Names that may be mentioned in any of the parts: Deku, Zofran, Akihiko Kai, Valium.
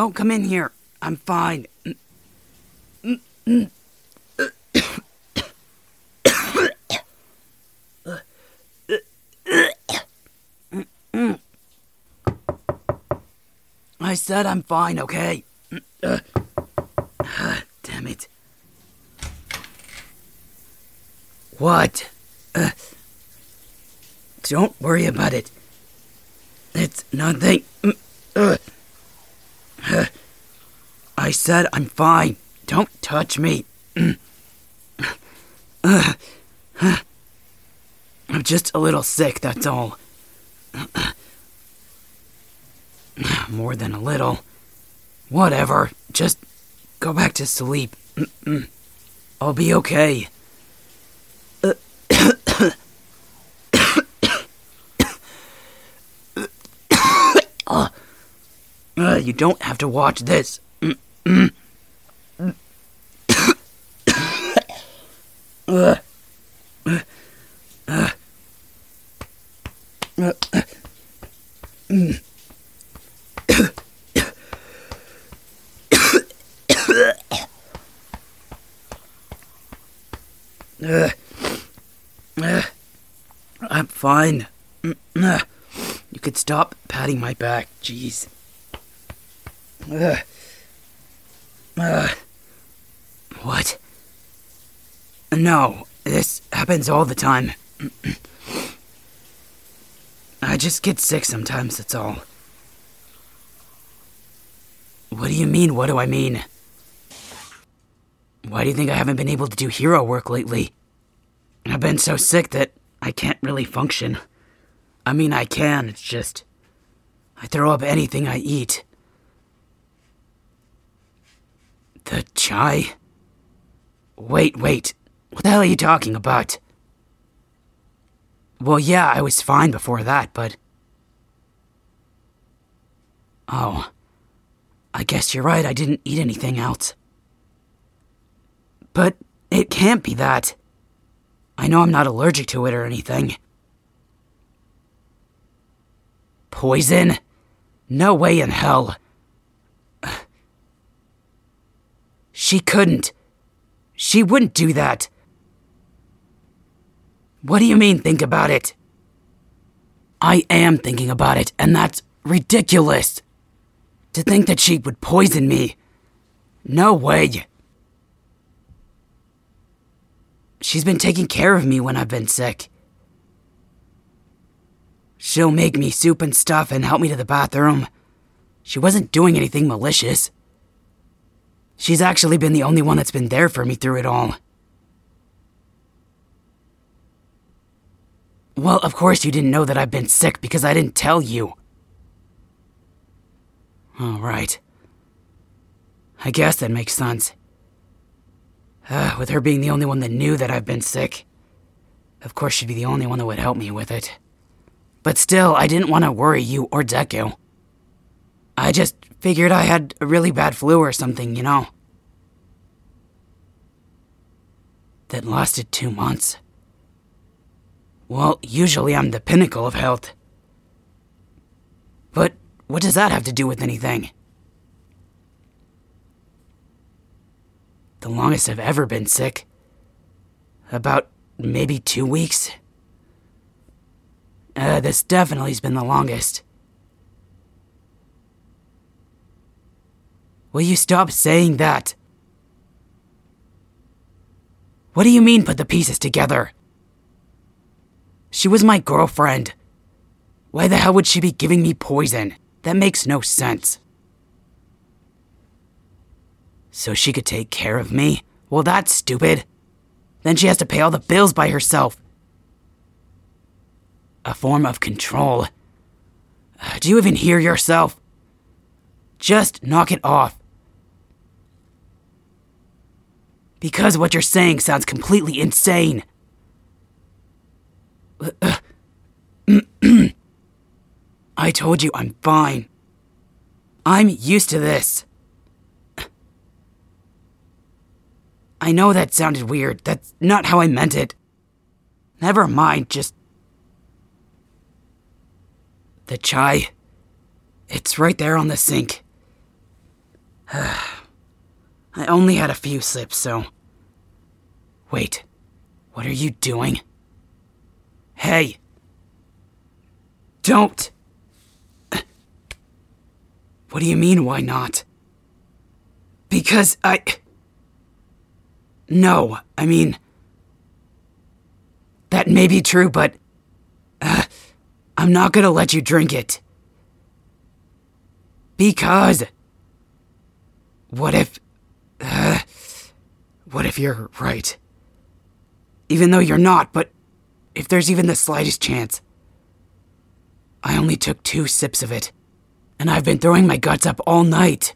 Don't come in here. I'm fine. I said I'm fine, okay? Damn it. What? Don't worry about it. It's nothing. I said I'm fine. Don't touch me. I'm just a little sick, that's all. More than a little. Whatever. Just go back to sleep. I'll be okay. You don't have to watch this. I'm fine. You could stop patting my back, jeez. What? No, this happens all the time. I just get sick sometimes, that's all. What do you mean, what do I mean? Why do you think I haven't been able to do hero work lately? I've been so sick that I can't really function. I mean, I can, it's just... I throw up anything I eat. The chai? Wait. What the hell are you talking about? Well, yeah, I was fine before that, but... Oh. I guess you're right, I didn't eat anything else. But it can't be that. I know I'm not allergic to it or anything. Poison? No way in hell. She couldn't. She wouldn't do that. What do you mean, think about it? I am thinking about it, and that's ridiculous. To think that she would poison me. No way. She's been taking care of me when I've been sick. She'll make me soup and stuff and help me to the bathroom. She wasn't doing anything malicious. She's actually been the only one that's been there for me through it all. Well, of course you didn't know that I've been sick because I didn't tell you. All right. I guess that makes sense. With her being the only one that knew that I've been sick, of course she'd be the only one that would help me with it. But still, I didn't want to worry you or Deku. I just figured I had a really bad flu or something, you know. That lasted 2 months. Well, usually I'm the pinnacle of health. But what does that have to do with anything? The longest I've ever been sick. About maybe 2 weeks. This definitely's been the longest. Will you stop saying that? What do you mean, put the pieces together? She was my girlfriend. Why the hell would she be giving me poison? That makes no sense. So she could take care of me? Well, that's stupid. Then she has to pay all the bills by herself. A form of control. Do you even hear yourself? Just knock it off. Because what you're saying sounds completely insane. I told you I'm fine. I'm used to this. I know that sounded weird. That's not how I meant it. Never mind, just... The chai. It's right there on the sink. I only had a few sips, so... Wait, what are you doing? Hey! Don't! What do you mean, why not? Because I... No, I mean... That may be true, but... I'm not gonna let you drink it. Because... What if you're right? Even though you're not, but... If there's even the slightest chance... I only took 2 sips of it, and I've been throwing my guts up all night.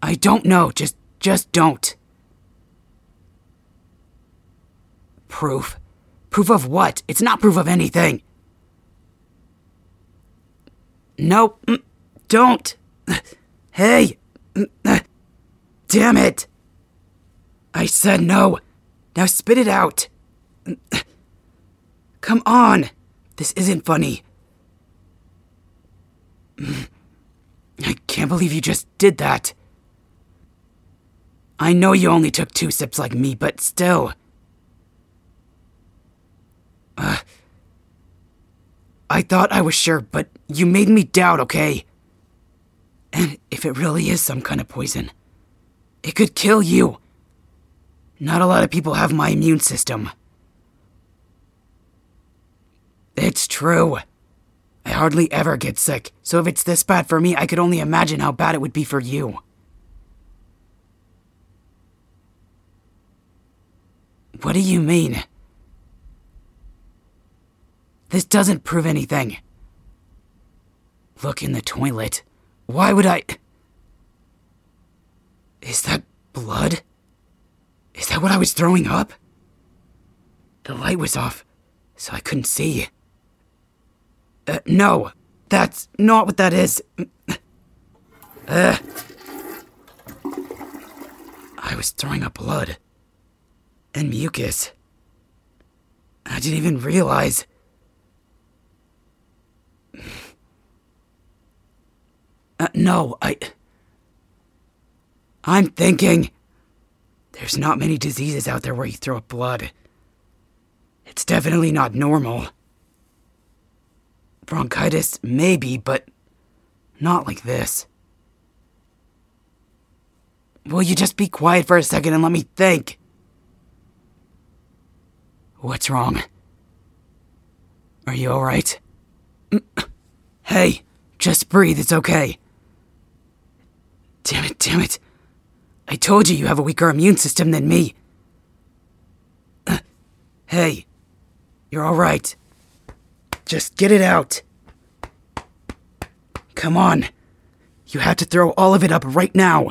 I don't know, just don't. Proof? Proof of what? It's not proof of anything. No, don't. Hey, damn it. I said no. Now spit it out. Come on. This isn't funny. I can't believe you just did that. I know you only took 2 sips like me, but still. I thought I was sure, but you made me doubt, okay? And if it really is some kind of poison, it could kill you. Not a lot of people have my immune system. It's true. I hardly ever get sick, so if it's this bad for me, I could only imagine how bad it would be for you. What do you mean? This doesn't prove anything. Look in the toilet. Why would I... Is that blood? Is that what I was throwing up? The light was off, so I couldn't see. No, that's not what that is. I was throwing up blood. And mucus. I didn't even realize. I'm thinking... There's not many diseases out there where you throw up blood. It's definitely not normal. Bronchitis, maybe, but not like this. Will you just be quiet for a second and let me think? What's wrong? Are you alright? Hey, just breathe, it's okay. Damn it. I told you have a weaker immune system than me. Hey, you're alright. Just get it out. Come on. You have to throw all of it up right now.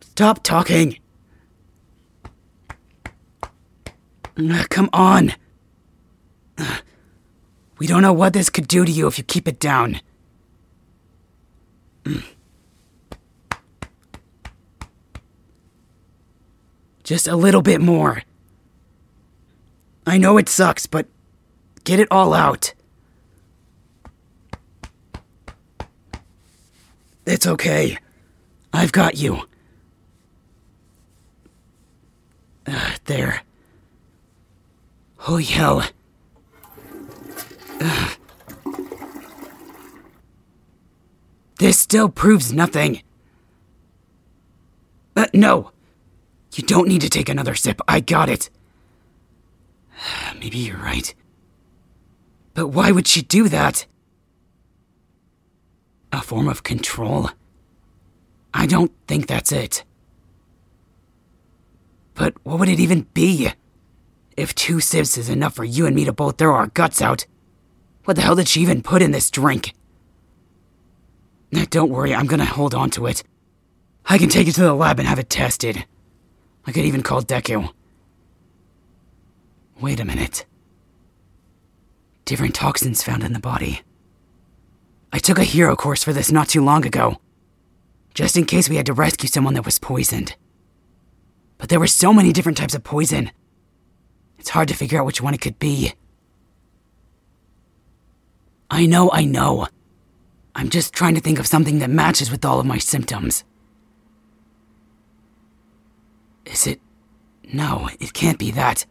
Stop talking. Come on. We don't know what this could do to you if you keep it down. Just a little bit more. I know it sucks, but get it all out. It's okay. I've got you. There. Holy hell. This still proves nothing. No. You don't need to take another sip. I got it. Maybe you're right. But why would she do that? A form of control? I don't think that's it. But what would it even be? If 2 sips is enough for you and me to both throw our guts out, what the hell did she even put in this drink? Don't worry, I'm gonna hold on to it. I can take it to the lab and have it tested. I could even call Deku. Wait a minute. Different toxins found in the body. I took a hero course for this not too long ago, just in case we had to rescue someone that was poisoned. But there were so many different types of poison. It's hard to figure out which one it could be. I know. I'm just trying to think of something that matches with all of my symptoms. Is it? No, it can't be that.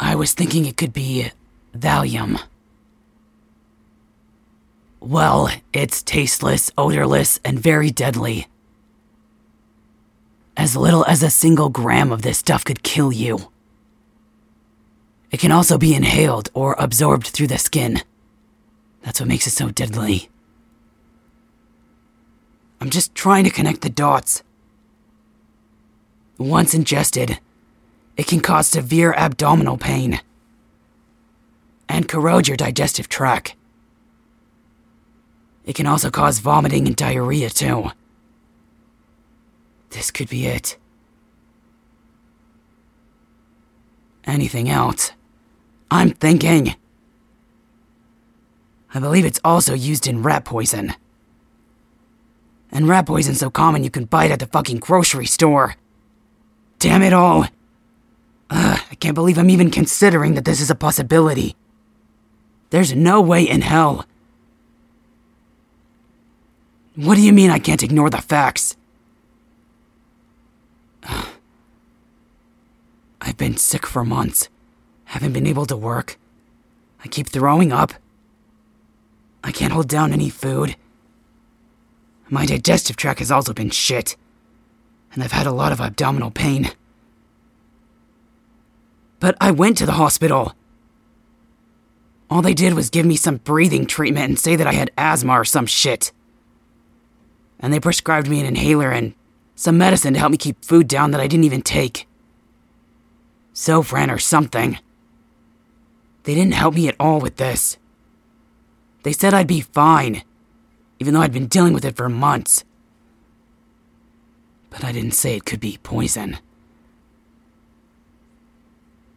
I was thinking it could be Valium. Well, it's tasteless, odorless, and very deadly. As little as a single gram of this stuff could kill you. It can also be inhaled or absorbed through the skin. That's what makes it so deadly. I'm just trying to connect the dots. Once ingested, it can cause severe abdominal pain and corrode your digestive tract. It can also cause vomiting and diarrhea too. This could be it. Anything else? I'm thinking. I believe it's also used in rat poison. And rat poison's so common you can buy it at the fucking grocery store. Damn it all. I can't believe I'm even considering that this is a possibility. There's no way in hell. What do you mean I can't ignore the facts? I've been sick for months. Haven't been able to work. I keep throwing up. I can't hold down any food. My digestive tract has also been shit. And I've had a lot of abdominal pain. But I went to the hospital. All they did was give me some breathing treatment and say that I had asthma or some shit. And they prescribed me an inhaler and some medicine to help me keep food down that I didn't even take. Zofran or something. They didn't help me at all with this. They said I'd be fine, even though I'd been dealing with it for months. But I didn't say it could be poison.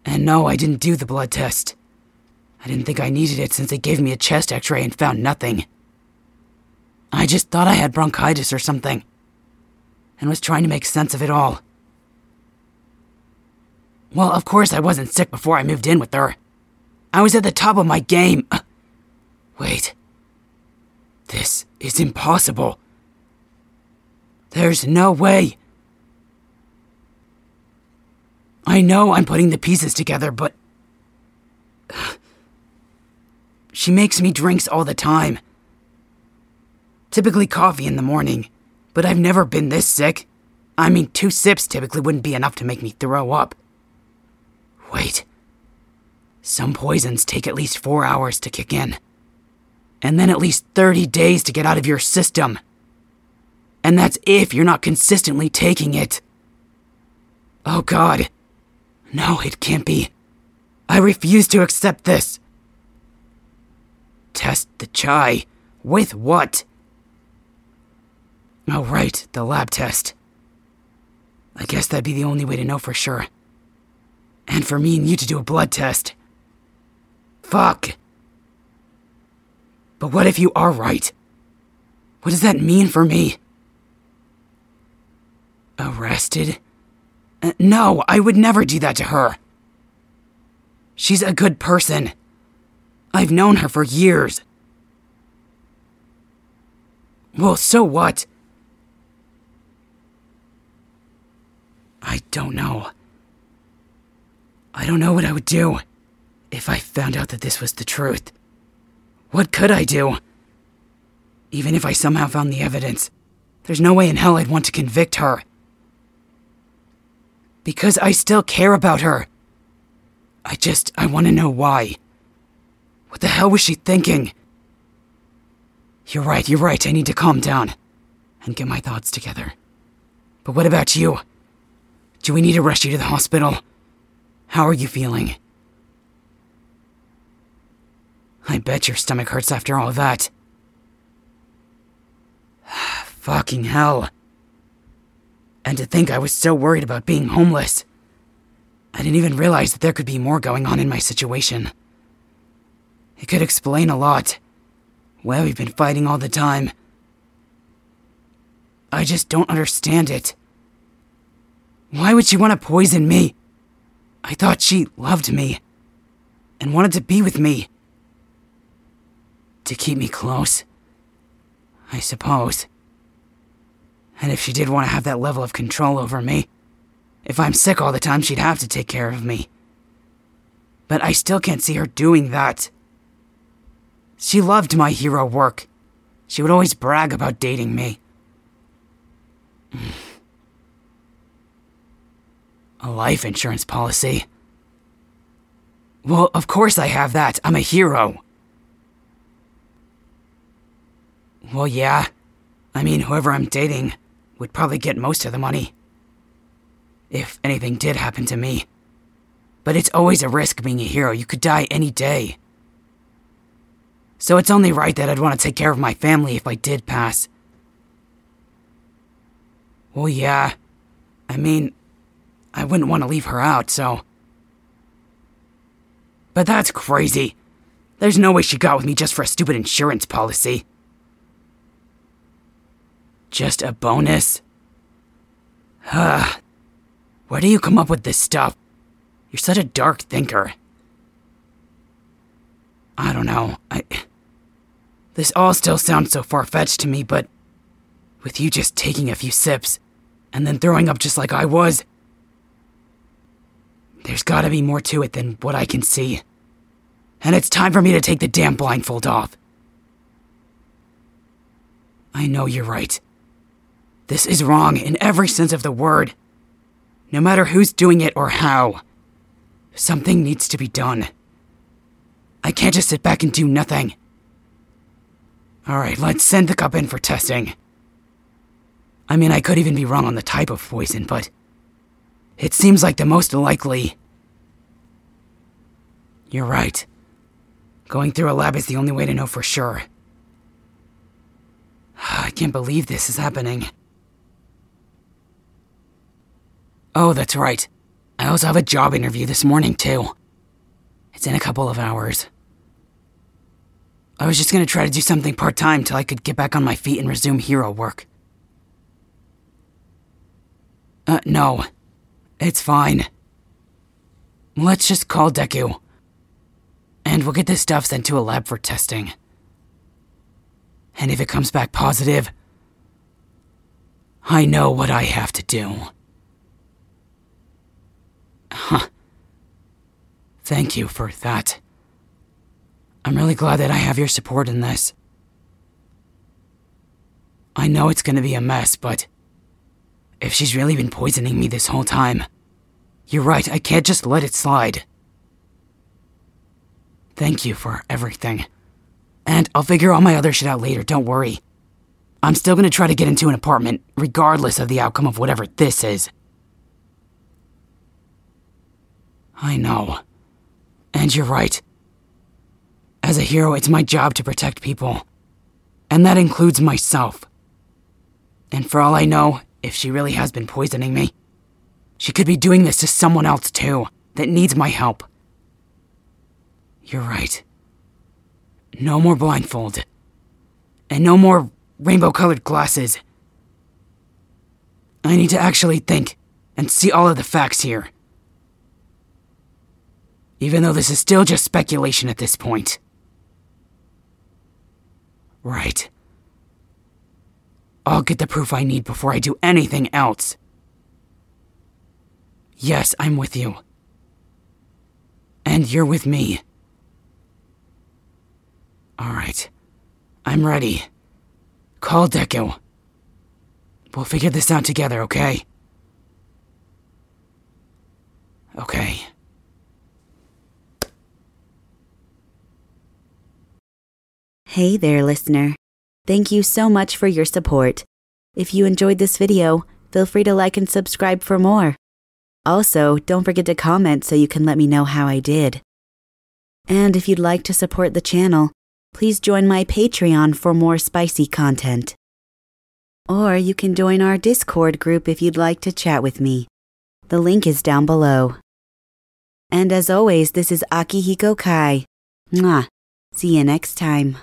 And no, I didn't do the blood test. I didn't think I needed it since they gave me a chest x-ray and found nothing. I just thought I had bronchitis or something, and was trying to make sense of it all. Well, of course I wasn't sick before I moved in with her. I was at the top of my game. Wait. This is impossible. There's no way. I know I'm putting the pieces together, but... She makes me drinks all the time. Typically coffee in the morning, but I've never been this sick. I mean, 2 sips typically wouldn't be enough to make me throw up. Wait. Some poisons take at least 4 hours to kick in. And then at least 30 days to get out of your system. And that's if you're not consistently taking it. Oh God. No, it can't be. I refuse to accept this. Test the chai. With what? Oh right, the lab test. I guess that'd be the only way to know for sure. And for me and you to do a blood test. Fuck. But what if you are right? What does that mean for me? Arrested? No, I would never do that to her. She's a good person. I've known her for years. Well, so what? I don't know. I don't know what I would do if I found out that this was the truth. What could I do? Even if I somehow found the evidence, there's no way in hell I'd want to convict her. Because I still care about her. I want to know why. What the hell was she thinking? You're right, I need to calm down and get my thoughts together. But what about you? Do we need to rush you to the hospital? How are you feeling? I bet your stomach hurts after all that. Fucking hell. And to think I was so worried about being homeless. I didn't even realize that there could be more going on in my situation. It could explain a lot. Why we've been fighting all the time. I just don't understand it. Why would she want to poison me? I thought she loved me and wanted to be with me. To keep me close, I suppose. And if she did want to have that level of control over me, if I'm sick all the time, she'd have to take care of me. But I still can't see her doing that. She loved my hero work. She would always brag about dating me. A life insurance policy. Well, of course I have that. I'm a hero. Well, yeah. I mean, whoever I'm dating would probably get most of the money. If anything did happen to me. But it's always a risk being a hero. You could die any day. So it's only right that I'd want to take care of my family if I did pass. Well, yeah. I mean, I wouldn't want to leave her out, so... But that's crazy. There's no way she got with me just for a stupid insurance policy. Just a bonus? Ugh. Where do you come up with this stuff? You're such a dark thinker. I don't know. This all still sounds so far-fetched to me, but with you just taking a few sips and then throwing up just like I was, there's gotta be more to it than what I can see. And it's time for me to take the damn blindfold off. I know you're right. This is wrong in every sense of the word. No matter who's doing it or how, something needs to be done. I can't just sit back and do nothing. Alright, let's send the cup in for testing. I mean, I could even be wrong on the type of poison, but it seems like the most likely... You're right. Going through a lab is the only way to know for sure. I can't believe this is happening. Oh, that's right. I also have a job interview this morning, too. It's in a couple of hours. I was just gonna try to do something part-time till I could get back on my feet and resume hero work. No. It's fine. Let's just call Deku. And we'll get this stuff sent to a lab for testing. And if it comes back positive, I know what I have to do. Huh. Thank you for that. I'm really glad that I have your support in this. I know it's gonna be a mess, but if she's really been poisoning me this whole time, you're right, I can't just let it slide. Thank you for everything. And I'll figure all my other shit out later, don't worry. I'm still gonna try to get into an apartment, regardless of the outcome of whatever this is. I know. And you're right. As a hero, it's my job to protect people. And that includes myself. And for all I know, if she really has been poisoning me, she could be doing this to someone else too, that needs my help. You're right. No more blindfold. And no more rainbow-colored glasses. I need to actually think and see all of the facts here. Even though this is still just speculation at this point. Right. I'll get the proof I need before I do anything else. Yes, I'm with you. And you're with me. Alright. I'm ready. Call Deku. We'll figure this out together, okay? Okay. Hey there, listener. Thank you so much for your support. If you enjoyed this video, feel free to like and subscribe for more. Also, don't forget to comment so you can let me know how I did. And if you'd like to support the channel, please join my Patreon for more spicy content. Or you can join our Discord group if you'd like to chat with me. The link is down below. And as always, this is Akihiko Kai. Mwah. See you next time.